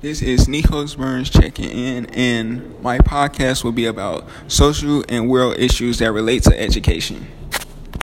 This is Nicholas Burns checking in, and my podcast will be about social and world issues that relate to education.